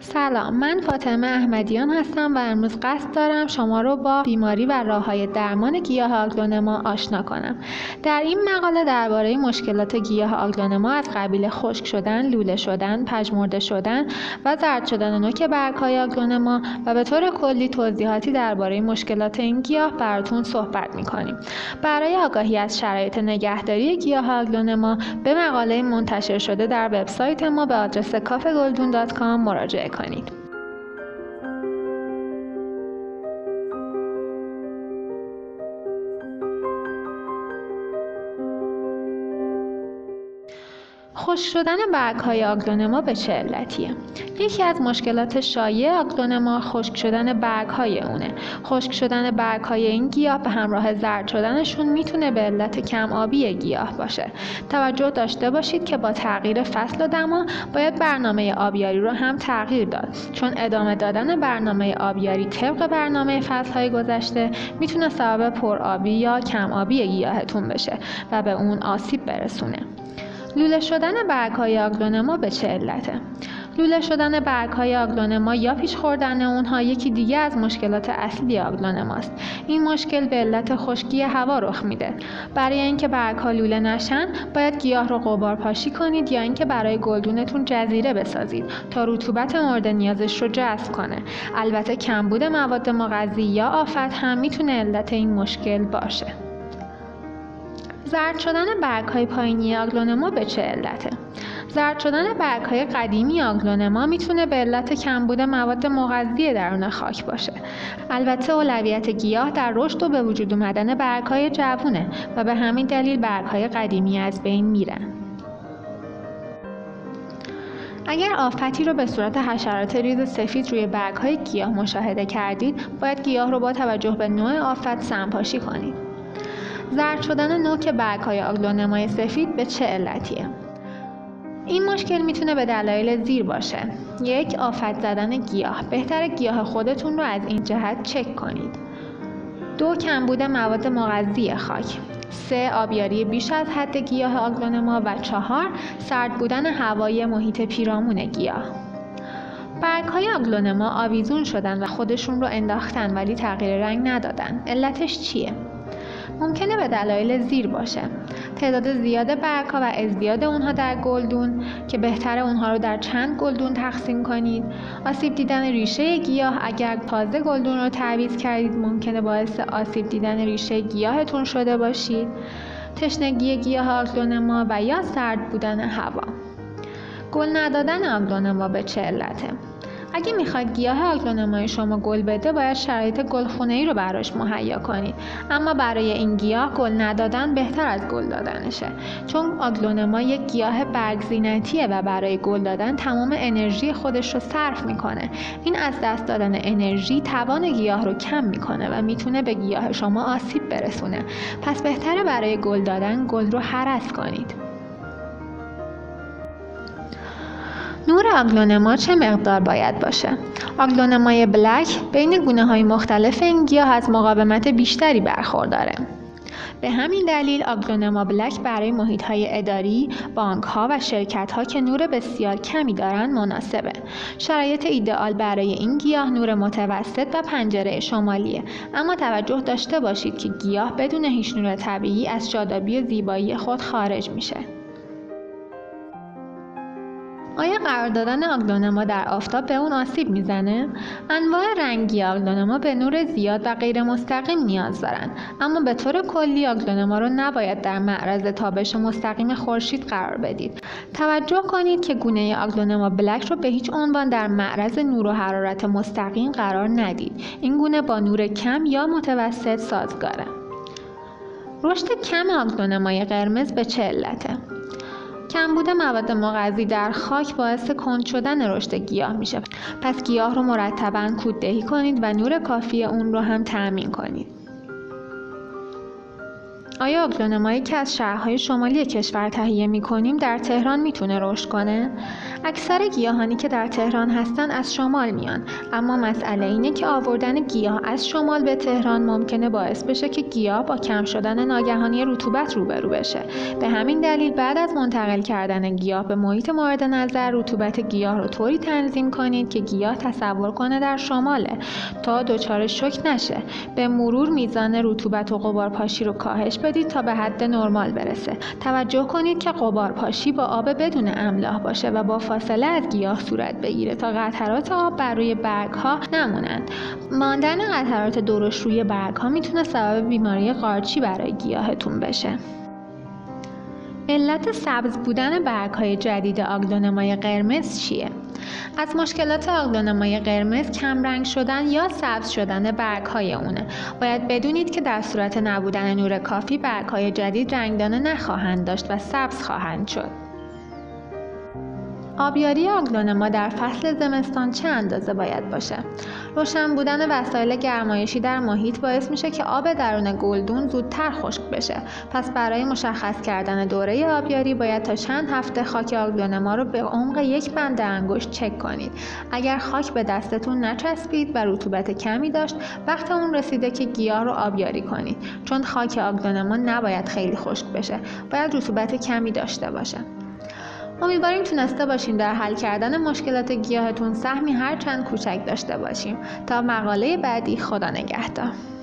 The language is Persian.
سلام، من فاطمه احمدیان هستم و امروز قصد دارم شما رو با بیماری و راه‌های درمان گیاه آگلونما آشنا کنم. در این مقاله درباره مشکلات گیاه آگلونما از قبیل خشک شدن، لوله شدن، پژمرده شدن و زرد شدن نوک برگ‌های آگلونما و به طور کلی توضیحاتی درباره مشکلات این گیاه براتون صحبت می‌کنیم. برای آگاهی از شرایط نگهداری گیاه آگلونما به مقاله منتشر شده در وبسایت ما به آدرس cafegoldon.com مراجعه کنید. خشک شدن برگ‌های آگلونما به چه علتیه؟ یکی از مشکلات شایع آگلونما خشک شدن برگ‌های اونه. خشک شدن برگ‌های این گیاه به همراه زرد شدنشون میتونه به علت کم آبی گیاه باشه. توجه داشته باشید که با تغییر فصل و دما باید برنامه آبیاری رو هم تغییر داد، چون ادامه دادن برنامه آبیاری طبق برنامه فصل‌های گذشته میتونه سبب پرآبی یا کم آبی گیاهتون بشه و به اون آسیب برسونه. لوله شدن برگ‌های آگلونما به چه علته؟ لوله شدن برگ‌های آگلونما یا پیش خوردن اونها یکی دیگه از مشکلات اصلی آگلونماست. این مشکل به علت خشکی هوا رخ میده. برای اینکه برگ‌ها لوله نشن، باید گیاه رو غبارپاشی کنید یا اینکه برای گلدونتون جزیره بسازید تا رطوبت مورد نیازش رو جذب کنه. البته کمبود مواد مغذی یا آفت هم میتونه علت این مشکل باشه. زرد شدن برگ‌های پایینی آگلونما به چه علته؟ زرد شدن برگ‌های قدیمی آگلونما میتونه به علت کمبود مواد مغذی درون خاک باشه. البته اولویت گیاه در رشد و به وجود آمدن برگ‌های جوونه و به همین دلیل برگ‌های قدیمی از بین میرن. اگر آفتی رو به صورت حشرات ریز سفید روی برگ‌های گیاه مشاهده کردید، باید گیاه رو با توجه به نوع آفت سمپاشی کنید. زرد شدن نوک برگ‌های آگلونمای سفید به چه علتیه؟ این مشکل میتونه به دلایل زیر باشه. یک، آفت زدن گیاه. بهتره گیاه خودتون رو از این جهت چک کنید. دو، کمبود مواد مغذی خاک. سه، آبیاری بیش از حد گیاه آگلونما و چهار، سرد بودن هوای محیط پیرامون گیاه. برگ‌های آگلونما آویزون شدن و خودشون رو انداختن ولی تغییر رنگ ندادن. علتش چیه؟ ممکنه به دلایل زیر باشه: تعداد زیاد برگ‌ها و ازدیاد اونها در گلدون که بهتره اونها رو در چند گلدون تقسیم کنید. آسیب دیدن ریشه گیاه: اگر تازه گلدون رو تعویض کردید ممکنه باعث آسیب دیدن ریشه گیاهتون شده باشید. تشنگی گیاه آگلونما و یا سرد بودن هوا. گل ندادن آگلونما به چه علته؟ اگه میخواد گیاه آگلونمای شما گل بده، باید شرایط گلخونه‌ای رو براش مهیا کنید. اما برای این گیاه گل ندادن بهتر از گل دادنشه، چون آگلونما یک گیاه برگزینتیه و برای گل دادن تمام انرژی خودش رو صرف میکنه. این از دست دادن انرژی توان گیاه رو کم میکنه و میتونه به گیاه شما آسیب برسونه. پس بهتره برای گل دادن گل رو هرس کنید. نور آگلونما چه مقدار باید باشه؟ آگلونمای بلک بین گونه‌های مختلف این گیاه از مقاومت بیشتری برخورداره. به همین دلیل آگلونما بلک برای محیط‌های اداری، بانک‌ها و شرکت‌ها که نور بسیار کمی دارن مناسبه. شرایط ایدئال برای این گیاه نور متوسط و پنجره شمالیه، اما توجه داشته باشید که گیاه بدون هیچ نور طبیعی از شادابی و زیبایی خود خارج میشه. آیا قرار دادن آگلونما در آفتاب به اون آسیب میزنه؟ انواع رنگی آگلونما به نور زیاد و غیر مستقیم نیاز دارن، اما به طور کلی آگلونما رو نباید در معرض تابش مستقیم خورشید قرار بدید. توجه کنید که گونه آگلونما بلک رو به هیچ عنوان در معرض نور و حرارت مستقیم قرار ندید. این گونه با نور کم یا متوسط سازگاره. رشد کم آگلونمای قرمز به چه علته؟ کمبود مواد مغذی در خاک باعث کند شدن رشد گیاه میشه. پس گیاه رو مرتباً کوددهی کنید و نور کافی اون رو هم تأمین کنید. آیا آگلونمایی که از شهرهای شمالی کشور تهیه می‌کنیم در تهران می‌تونه رشد کنه؟ اکثر گیاهانی که در تهران هستن از شمال میان، اما مسئله اینه که آوردن گیاه از شمال به تهران ممکنه باعث بشه که گیاه با کم شدن ناگهانی رطوبت روبرو بشه. به همین دلیل بعد از منتقل کردن گیاه به محیط مورد نظر، رطوبت گیاه رو طوری تنظیم کنید که گیاه تصور کنه در شماله تا دچار شوک نشه. به مرور میزان رطوبت و غبارپاشی رو کاهش بدید تا به حد نرمال برسه. توجه کنید که غبارپاشی با آب بدون املاح باشه و با فاصله از گیاه صورت بگیره تا قطرات آب بر روی برگ‌ها نمونند. ماندن قطرات درشت روی برگ‌ها میتونه سبب بیماری قارچی برای گیاهتون بشه. علت سبز بودن برگ‌های جدید آگلونمای قرمز چیه؟ از مشکلات آگلونمای قرمز کم رنگ شدن یا سبز شدن برگ‌های اونه. باید بدونید که در صورت نبودن نور کافی برگ‌های جدید رنگدانه نخواهند داشت و سبز خواهند شد. آبیاری آگلونما در فصل زمستان چه اندازه باید باشه؟ روشن بودن وسایل گرمایشی در محیط باعث میشه که آب درون گلدون زودتر خشک بشه. پس برای مشخص کردن دوره آبیاری باید تا چند هفته خاک آگلونما رو به عمق یک بند انگشت چک کنید. اگر خاک به دستتون نچسبید و رطوبت کمی داشت، وقت اون رسیده که گیاه رو آبیاری کنید. چون خاک آگلونما نباید خیلی خشک بشه، باید رطوبت کمی داشته باشه. امیدواریم تونسته باشیم در حل کردن مشکلات گیاهتون سهمی هرچند کوچک داشته باشیم. تا مقاله بعدی، خدا نگهدار.